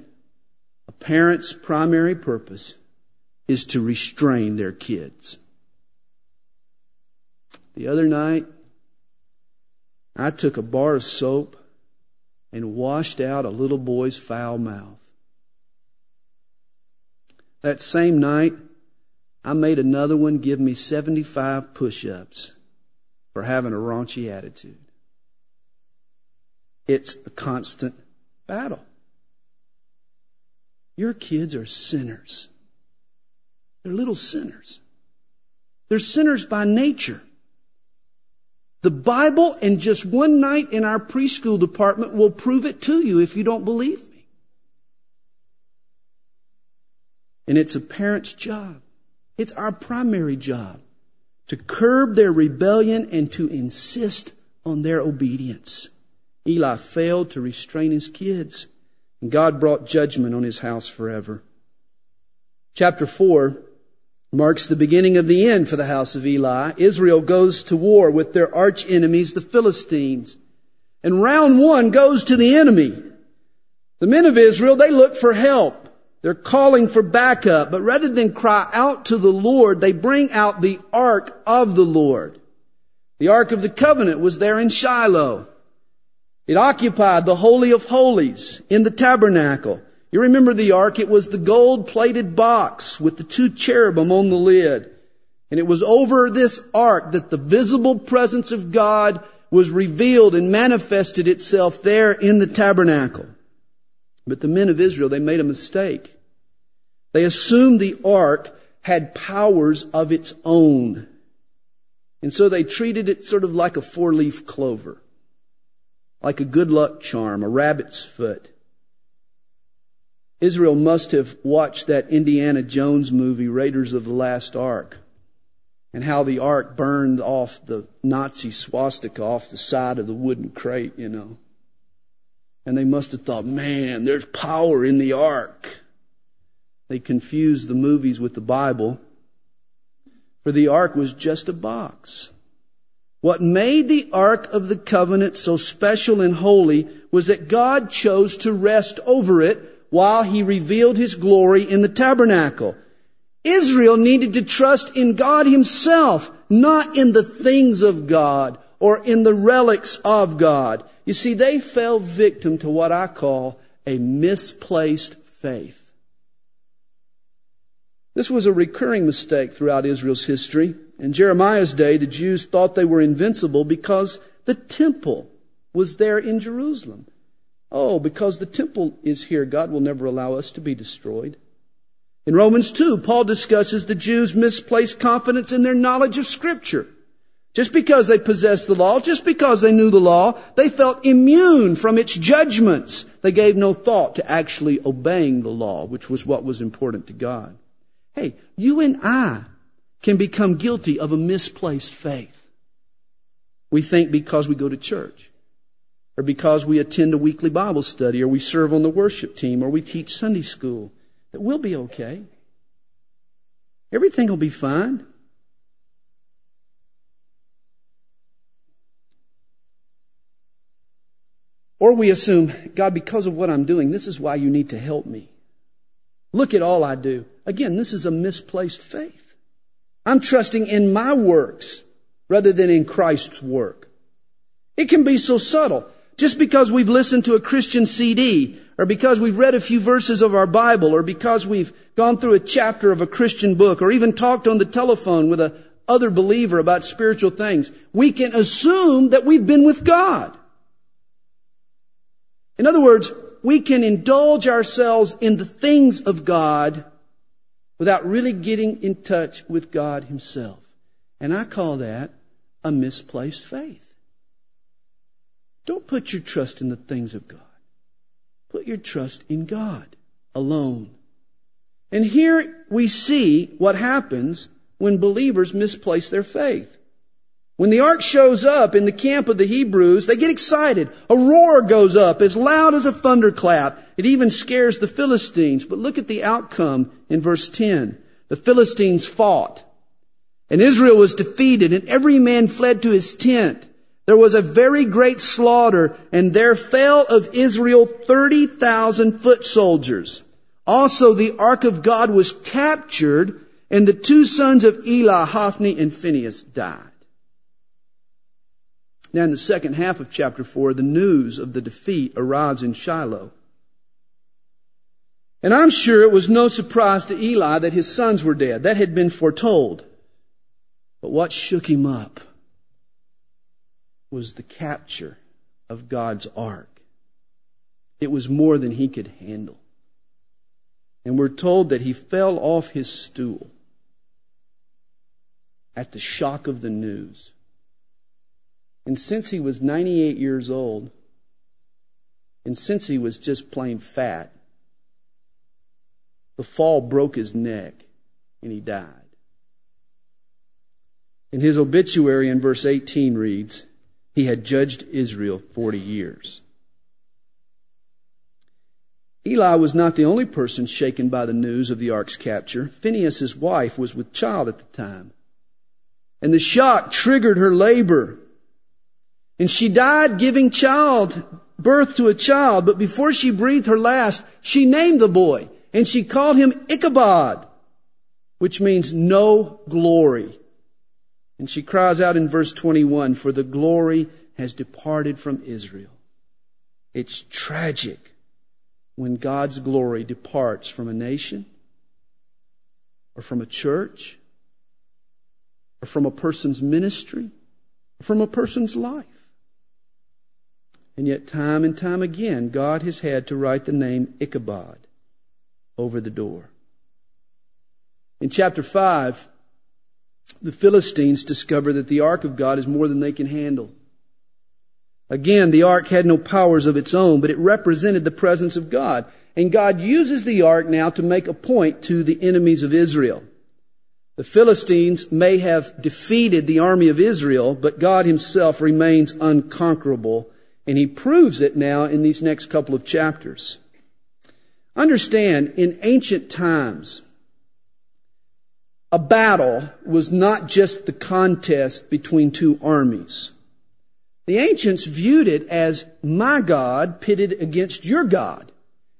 a parent's primary purpose is to restrain their kids. The other night, I took a bar of soap and washed out a little boy's foul mouth. That same night, I made another one give me seventy-five push-ups for having a raunchy attitude. It's a constant battle. Your kids are sinners. They're little sinners. They're sinners by nature. The Bible and just one night in our preschool department will prove it to you if you don't believe me. And it's a parent's job. It's our primary job to curb their rebellion and to insist on their obedience. Eli failed to restrain his kids, and God brought judgment on his house forever. Chapter four marks the beginning of the end for the house of Eli. Israel goes to war with their arch enemies, the Philistines. And round one goes to the enemy. The men of Israel, they look for help. They're calling for backup. But rather than cry out to the Lord, they bring out the ark of the Lord. The ark of the covenant was there in Shiloh. It occupied the Holy of Holies in the tabernacle. You remember the ark, it was the gold-plated box with the two cherubim on the lid. And it was over this ark that the visible presence of God was revealed and manifested itself there in the tabernacle. But the men of Israel, they made a mistake. They assumed the ark had powers of its own. And so they treated it sort of like a four-leaf clover, like a good luck charm, a rabbit's foot. Israel must have watched that Indiana Jones movie, Raiders of the Last Ark, and how the ark burned off the Nazi swastika off the side of the wooden crate, you know. And they must have thought, man, there's power in the ark. They confused the movies with the Bible, for the ark was just a box. What made the Ark of the Covenant so special and holy was that God chose to rest over it while He revealed His glory in the tabernacle. Israel needed to trust in God Himself, not in the things of God or in the relics of God. You see, they fell victim to what I call a misplaced faith. This was a recurring mistake throughout Israel's history. In Jeremiah's day, the Jews thought they were invincible because the temple was there in Jerusalem. Oh, because the temple is here, God will never allow us to be destroyed. In Romans two, Paul discusses the Jews' misplaced confidence in their knowledge of Scripture. Just because they possessed the law, just because they knew the law, they felt immune from its judgments. They gave no thought to actually obeying the law, which was what was important to God. Hey, you and I can become guilty of a misplaced faith. We think because we go to church, or because we attend a weekly Bible study, or we serve on the worship team, or we teach Sunday school, that we'll be okay. Everything will be fine. Or we assume, God, because of what I'm doing, this is why you need to help me. Look at all I do. Again, this is a misplaced faith. I'm trusting in my works rather than in Christ's work. It can be so subtle. Just because we've listened to a Christian C D, or because we've read a few verses of our Bible, or because we've gone through a chapter of a Christian book, or even talked on the telephone with a other believer about spiritual things, we can assume that we've been with God. In other words, we can indulge ourselves in the things of God without really getting in touch with God Himself. And I call that a misplaced faith. Don't put your trust in the things of God. Put your trust in God alone. And here we see what happens when believers misplace their faith. When the ark shows up in the camp of the Hebrews, they get excited. A roar goes up as loud as a thunderclap. It even scares the Philistines. But look at the outcome in verse ten. The Philistines fought And Israel was defeated, and every man fled to his tent. There was a very great slaughter, and there fell of Israel thirty thousand foot soldiers. Also the ark of God was captured, and the two sons of Eli, Hophni and Phinehas, died. Now in the second half of chapter four, the news of the defeat arrives in Shiloh. And I'm sure it was no surprise to Eli that his sons were dead. That had been foretold. But what shook him up was the capture of God's ark. It was more than he could handle. And we're told that he fell off his stool at the shock of the news. And since he was ninety-eight years old, and since he was just plain fat, the fall broke his neck and he died. And his obituary in verse eighteen reads, "He had judged Israel forty years." Eli was not the only person shaken by the news of the ark's capture. Phinehas' wife was with child at the time, and the shock triggered her labor. And she died giving child birth to a child, but before she breathed her last, she named the boy, and she called him Ichabod, which means no glory. And she cries out in verse twenty-one, "For the glory has departed from Israel." It's tragic when God's glory departs from a nation, or from a church, or from a person's ministry, or from a person's life. And yet time and time again, God has had to write the name Ichabod over the door. In chapter five, the Philistines discover that the ark of God is more than they can handle. Again, the ark had no powers of its own, but it represented the presence of God. And God uses the ark now to make a point to the enemies of Israel. The Philistines may have defeated the army of Israel, but God himself remains unconquerable. And he proves it now in these next couple of chapters. Understand, in ancient times, a battle was not just the contest between two armies. The ancients viewed it as my God pitted against your God.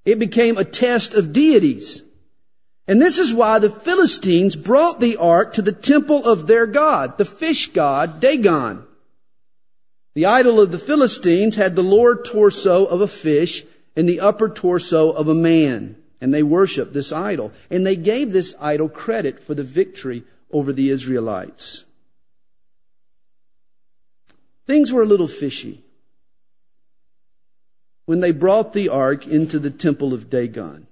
It became a test of deities. And this is why the Philistines brought the ark to the temple of their god, the fish god Dagon. The idol of the Philistines had the lower torso of a fish and the upper torso of a man. And they worshiped this idol. And they gave this idol credit for the victory over the Israelites. Things were a little fishy when they brought the ark into the temple of Dagon.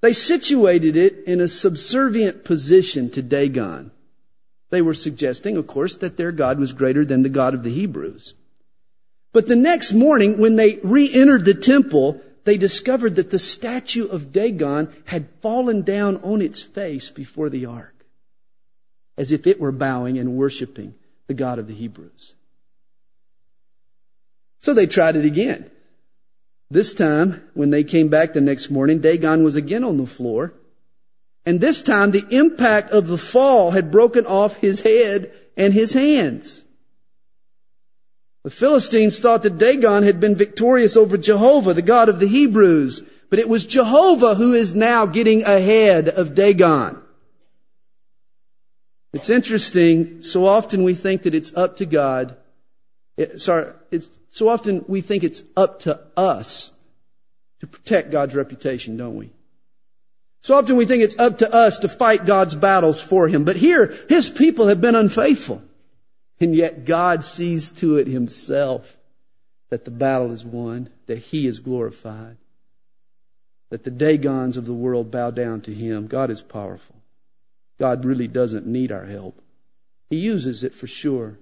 They situated it in a subservient position to Dagon. They were suggesting, of course, that their God was greater than the God of the Hebrews. But the next morning, when they re-entered the temple, they discovered that the statue of Dagon had fallen down on its face before the ark, as if it were bowing and worshiping the God of the Hebrews. So they tried it again. This time, when they came back the next morning, Dagon was again on the floor. And this time, the impact of the fall had broken off his head and his hands. The Philistines thought that Dagon had been victorious over Jehovah, the God of the Hebrews. But it was Jehovah who is now getting ahead of Dagon. It's interesting. So often we think that it's up to God. It, sorry, it's, so often we think it's up to us to protect God's reputation, don't we? So often we think it's up to us to fight God's battles for him. But here, his people have been unfaithful. And yet God sees to it himself that the battle is won, that he is glorified, that the Dagons of the world bow down to him. God is powerful. God really doesn't need our help. He uses it for sure.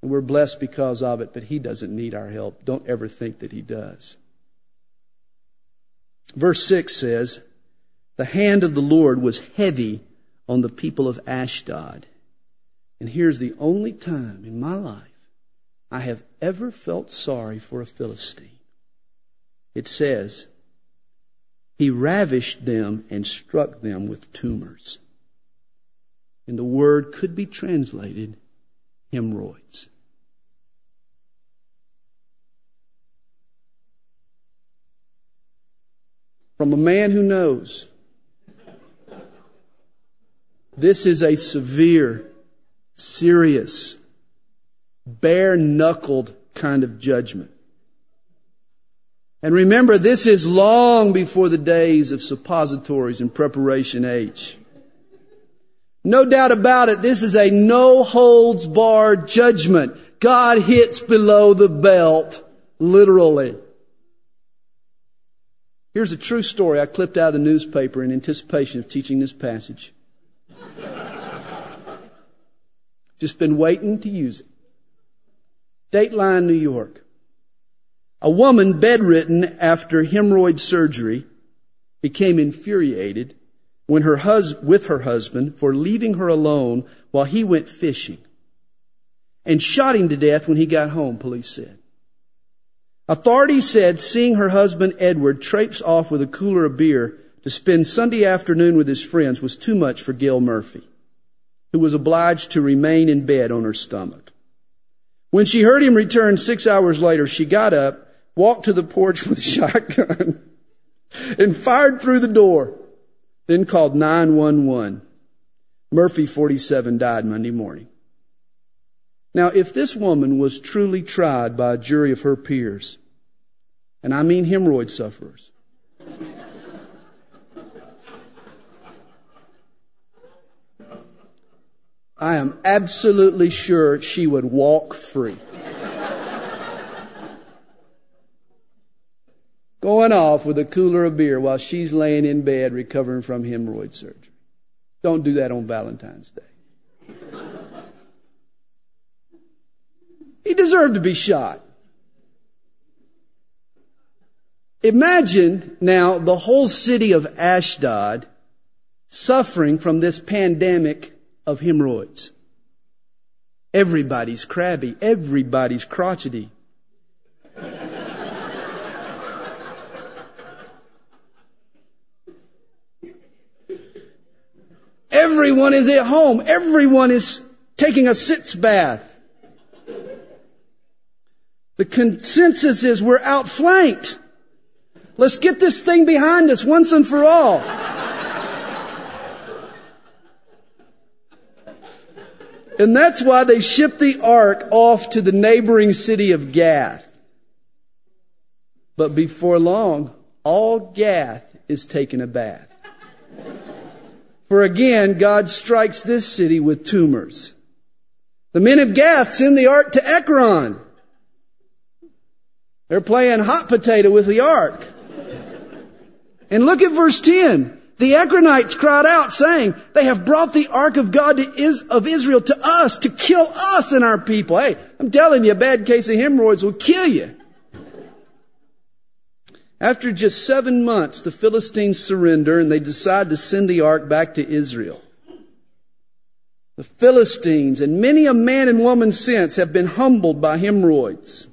And we're blessed because of it, but he doesn't need our help. Don't ever think that he does. Verse six says, "The hand of the Lord was heavy on the people of Ashdod." And here's the only time in my life I have ever felt sorry for a Philistine. It says, "He ravished them and struck them with tumors." and the word could be translated hemorrhoids. From a man who knows, this is a severe, serious, bare-knuckled kind of judgment. And remember, this is long before the days of suppositories and preparation H. No doubt about it, this is a no-holds-barred judgment. God hits below the belt, literally. Here's a true story I clipped out of the newspaper in anticipation of teaching this passage. Just been waiting to use it. Dateline, New York. A woman bedridden after hemorrhoid surgery became infuriated when her hus- with her husband for leaving her alone while he went fishing, and shot him to death when he got home, police said. Authorities said seeing her husband Edward traipse off with a cooler of beer to spend Sunday afternoon with his friends was too much for Gail Murphy, who was obliged to remain in bed on her stomach. When she heard him return six hours later, she got up, walked to the porch with a shotgun, and fired through the door, then called nine one one. Murphy, forty-seven, died Monday morning. Now, if this woman was truly tried by a jury of her peers, and I mean hemorrhoid sufferers, I am absolutely sure she would walk free. Going off with a cooler of beer while she's laying in bed recovering from hemorrhoid surgery. Don't do that on Valentine's Day. He deserved to be shot. Imagine now the whole city of Ashdod suffering from this pandemic of hemorrhoids. Everybody's crabby. Everybody's crotchety. Everyone is at home. Everyone is taking a sitz bath. The consensus is we're outflanked. Let's get this thing behind us once and for all. And that's why they shipped the ark off to the neighboring city of Gath. But before long, all Gath is taking a bath. For again, God strikes this city with tumors. The men of Gath send the ark to Ekron. They're playing hot potato with the ark. And look at verse ten. The Ekronites cried out, saying, "They have brought the ark of God to is, of Israel to us, to kill us and our people." Hey, I'm telling you, a bad case of hemorrhoids will kill you. After just seven months, the Philistines surrender, and they decide to send the ark back to Israel. The Philistines and many a man and woman since have been humbled by hemorrhoids.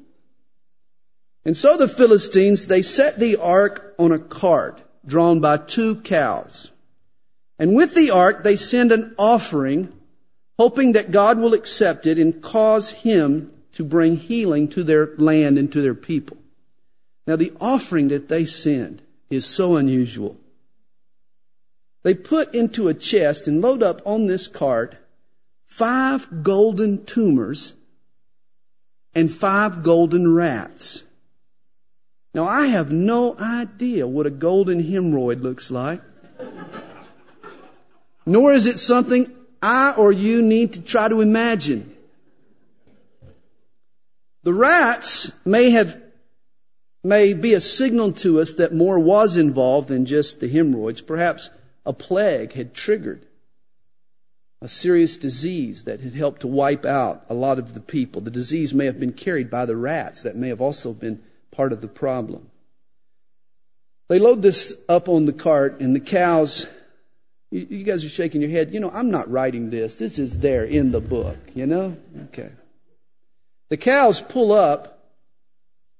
And so the Philistines, they set the ark on a cart drawn by two cows. And with the ark, they send an offering, hoping that God will accept it and cause him to bring healing to their land and to their people. Now, the offering that they send is so unusual. They put into a chest and load up on this cart five golden tumors and five golden rats. Now, I have no idea what a golden hemorrhoid looks like. Nor is it something I or you need to try to imagine. The rats may have may be a signal to us that more was involved than just the hemorrhoids. Perhaps a plague had triggered a serious disease that had helped to wipe out a lot of the people. The disease may have been carried by the rats. That may have also been part of the problem. They load this up on the cart, and the cows, you, you guys are shaking your head. You know, I'm not writing this. This is there in the book, you know? Okay. The cows pull up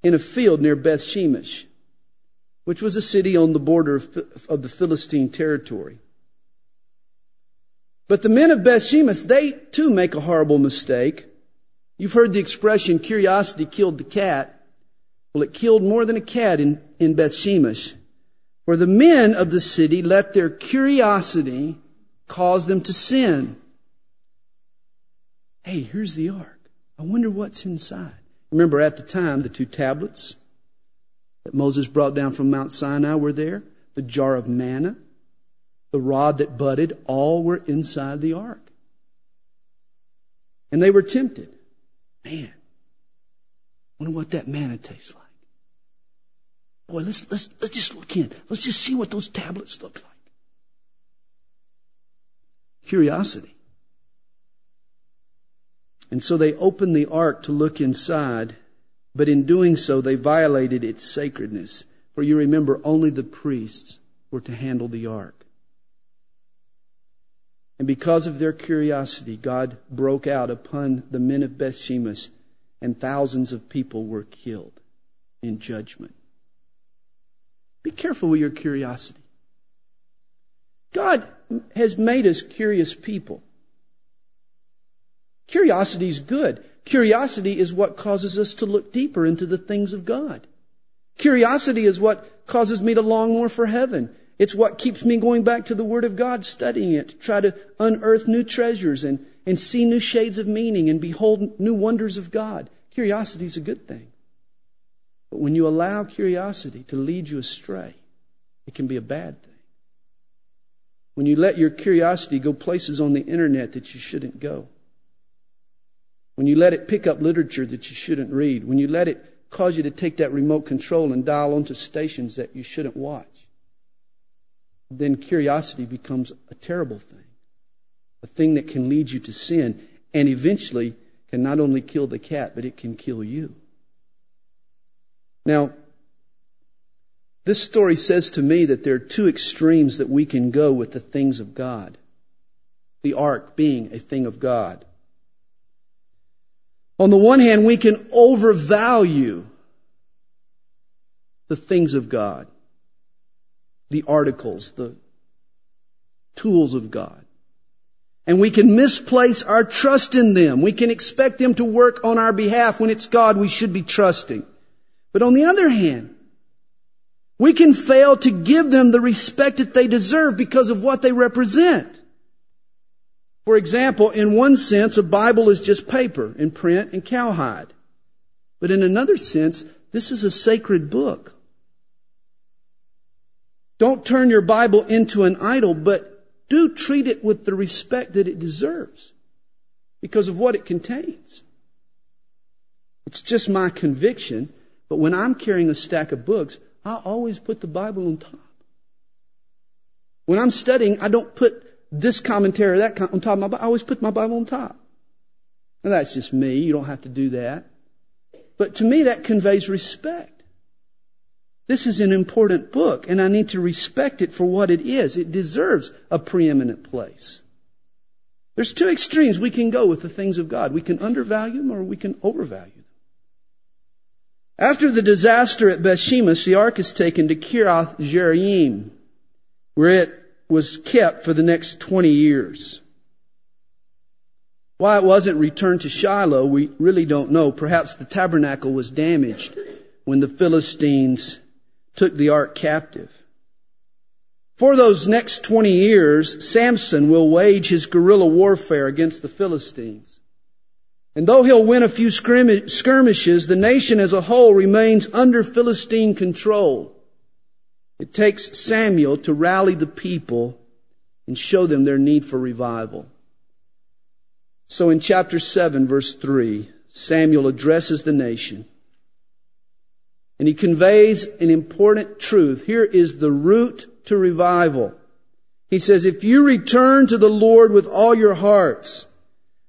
in a field near Beth Shemesh, which was a city on the border of, of the Philistine territory. But the men of Beth Shemesh, they too make a horrible mistake. You've heard the expression, curiosity killed the cat. Well, it killed more than a cat in, in Beth Shemesh, where the men of the city let their curiosity cause them to sin. Hey, here's the ark. I wonder what's inside. Remember at the time, the two tablets that Moses brought down from Mount Sinai were there. The jar of manna, the rod that budded, all were inside the ark. And they were tempted. Man, I wonder what that manna tastes like. Boy, let's, let's, let's just look in. Let's just see what those tablets look like. Curiosity. And so they opened the ark to look inside, but in doing so, they violated its sacredness. For you remember, only the priests were to handle the ark. And because of their curiosity, God broke out upon the men of Beth Shemesh, and thousands of people were killed in judgment. Be careful with your curiosity. God has made us curious people. Curiosity is good. Curiosity is what causes us to look deeper into the things of God. Curiosity is what causes me to long more for heaven. It's what keeps me going back to the Word of God, studying it, to try to unearth new treasures and, and see new shades of meaning and behold new wonders of God. Curiosity is a good thing. But when you allow curiosity to lead you astray, it can be a bad thing. When you let your curiosity go places on the internet that you shouldn't go. When you let it pick up literature that you shouldn't read. When you let it cause you to take that remote control and dial onto stations that you shouldn't watch. Then curiosity becomes a terrible thing. A thing that can lead you to sin. And eventually can not only kill the cat, but it can kill you. Now, this story says to me that there are two extremes that we can go with the things of God. The ark being a thing of God. On the one hand, we can overvalue the things of God, the articles, the tools of God. And we can misplace our trust in them. We can expect them to work on our behalf when it's God we should be trusting. But on the other hand, we can fail to give them the respect that they deserve because of what they represent. For example, in one sense, a Bible is just paper and print and cowhide. But in another sense, this is a sacred book. Don't turn your Bible into an idol, but do treat it with the respect that it deserves because of what it contains. It's just my conviction, but when I'm carrying a stack of books, I always put the Bible on top. When I'm studying, I don't put this commentary or that com- on top of my Bible. I always put my Bible on top. Now that's just me. You don't have to do that. But to me, that conveys respect. This is an important book, and I need to respect it for what it is. It deserves a preeminent place. There's two extremes we can go with the things of God. We can undervalue them or we can overvalue them. After the disaster at Beth Shemesh, the ark is taken to Kiriath Jearim, where it was kept for the next twenty years. Why it wasn't returned to Shiloh, we really don't know. Perhaps the tabernacle was damaged when the Philistines took the ark captive. For those next twenty years, Samson will wage his guerrilla warfare against the Philistines. And though he'll win a few skirmishes, the nation as a whole remains under Philistine control. It takes Samuel to rally the people and show them their need for revival. So in chapter seven, verse three, Samuel addresses the nation. And he conveys an important truth. Here is the route to revival. He says, if you return to the Lord with all your hearts,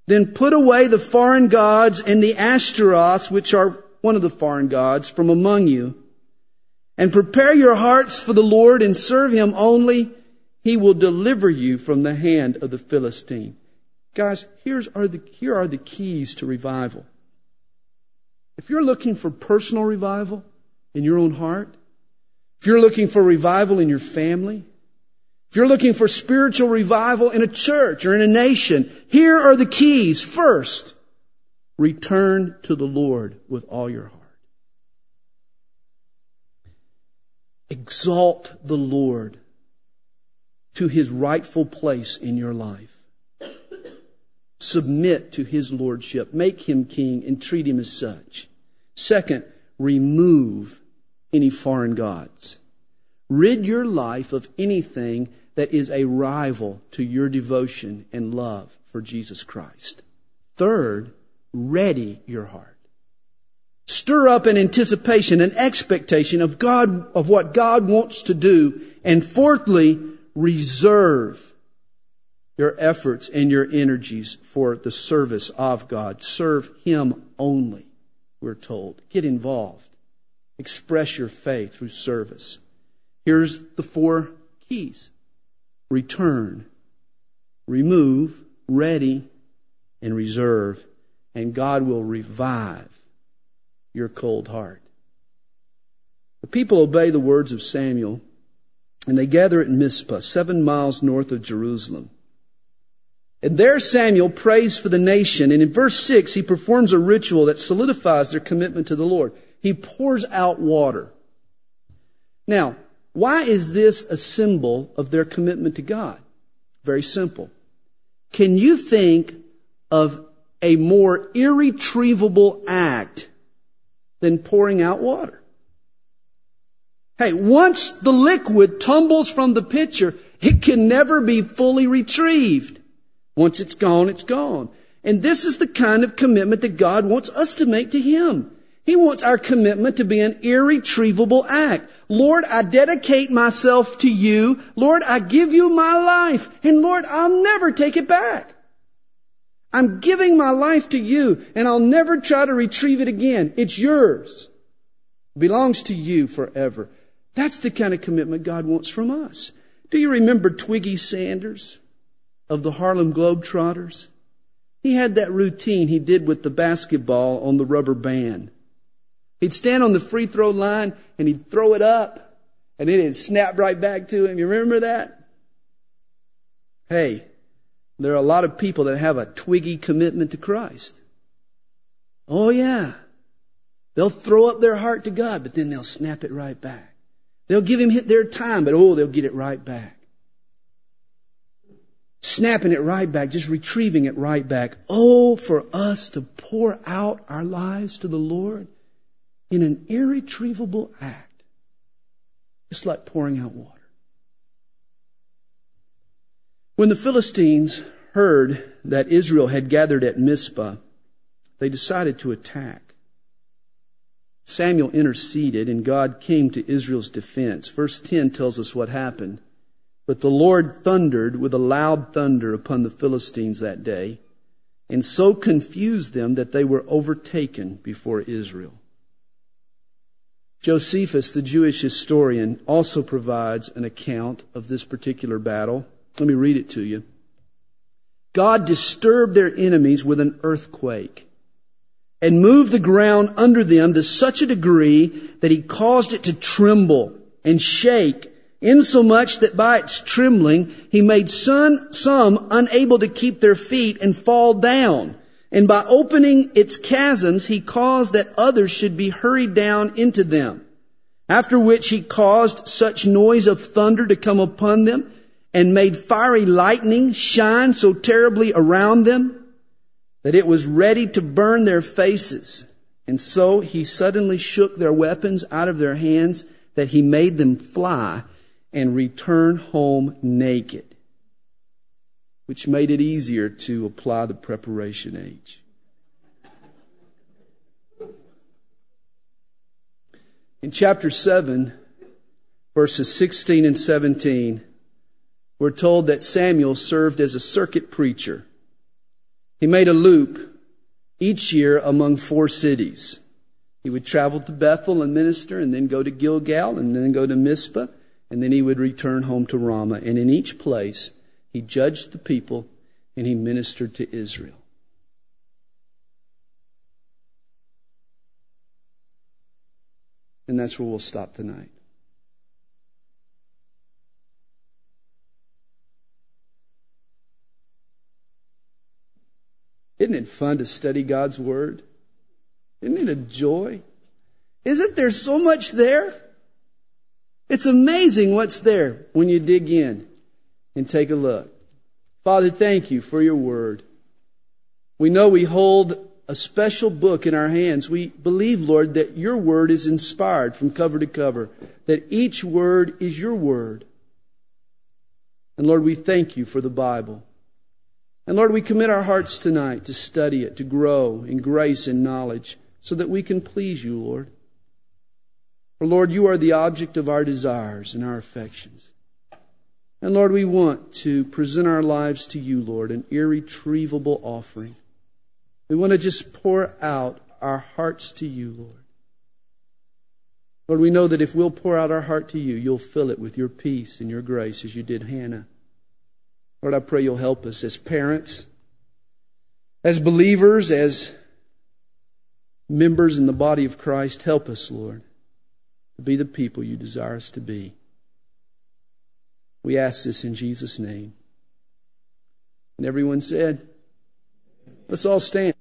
then put away the foreign gods and the Ashtoreths, which are one of the foreign gods, from among you. And prepare your hearts for the Lord and serve Him only. He will deliver you from the hand of the Philistine. Guys, here's are the, here are the keys to revival. If you're looking for personal revival in your own heart, if you're looking for revival in your family, If you're looking for spiritual revival in a church or in a nation, here are the keys. First, return to the Lord with all your heart. Exalt the Lord to his rightful place in your life. Submit to his lordship. Make him king and treat him as such. Second, remove any foreign gods. Rid your life of anything that is a rival to your devotion and love for Jesus Christ. Third, ready your heart. Stir up an anticipation, an expectation of God, of what God wants to do. And fourthly, reserve your efforts and your energies for the service of God. Serve Him only, we're told. Get involved. Express your faith through service. Here's the four keys. Return, remove, ready, and reserve. And God will revive your cold heart. The people obey the words of Samuel, and they gather at Mizpah, seven miles north of Jerusalem. And there Samuel prays for the nation, and in verse six he performs a ritual that solidifies their commitment to the Lord. He pours out water. Now, why is this a symbol of their commitment to God? Very simple. Can you think of a more irretrievable act than pouring out water? Hey, once the liquid tumbles from the pitcher, it can never be fully retrieved. Once it's gone, it's gone. And this is the kind of commitment that God wants us to make to Him. He wants our commitment to be an irretrievable act. Lord, I dedicate myself to you. Lord, I give you my life. And Lord, I'll never take it back. I'm giving my life to you, and I'll never try to retrieve it again. It's yours. It belongs to you forever. That's the kind of commitment God wants from us. Do you remember Twiggy Sanders of the Harlem Globetrotters? He had that routine he did with the basketball on the rubber band. He'd stand on the free throw line, and he'd throw it up, and it'd snap right back to him. You remember that? Hey, there are a lot of people that have a twiggy commitment to Christ. Oh, yeah. They'll throw up their heart to God, but then they'll snap it right back. They'll give him their time, but oh, they'll get it right back. Snapping it right back, just retrieving it right back. Oh, for us to pour out our lives to the Lord in an irretrievable act. It's like pouring out water. When the Philistines heard that Israel had gathered at Mizpah, they decided to attack. Samuel interceded, and God came to Israel's defense. Verse ten tells us what happened. But the Lord thundered with a loud thunder upon the Philistines that day, and so confused them that they were overtaken before Israel. Josephus, the Jewish historian, also provides an account of this particular battle. Let me read it to you. God disturbed their enemies with an earthquake and moved the ground under them to such a degree that he caused it to tremble and shake, insomuch that by its trembling he made some, some unable to keep their feet and fall down. And by opening its chasms, he caused that others should be hurried down into them. After which he caused such noise of thunder to come upon them, and made fiery lightning shine so terribly around them that it was ready to burn their faces. And so he suddenly shook their weapons out of their hands, that he made them fly and return home naked. Which made it easier to apply the preparation age. In chapter seven, verses sixteen and seventeen, we're told that Samuel served as a circuit preacher. He made a loop each year among four cities. He would travel to Bethel and minister, and then go to Gilgal, and then go to Mizpah, and then he would return home to Ramah. And in each place, he judged the people, and he ministered to Israel. And that's where we'll stop tonight. Isn't it fun to study God's Word? Isn't it a joy? Isn't there so much there? It's amazing what's there when you dig in and take a look. Father, thank you for your Word. We know we hold a special book in our hands. We believe, Lord, that your Word is inspired from cover to cover, that each word is your Word. And Lord, we thank you for the Bible. And Lord, we commit our hearts tonight to study it, to grow in grace and knowledge, so that we can please you, Lord. For Lord, you are the object of our desires and our affections. And Lord, we want to present our lives to you, Lord, an irretrievable offering. We want to just pour out our hearts to you, Lord. Lord, we know that if we'll pour out our heart to you, you'll fill it with your peace and your grace as you did Hannah. Lord, I pray you'll help us as parents, as believers, as members in the body of Christ. Help us, Lord, to be the people you desire us to be. We ask this in Jesus' name. And everyone said, let's all stand.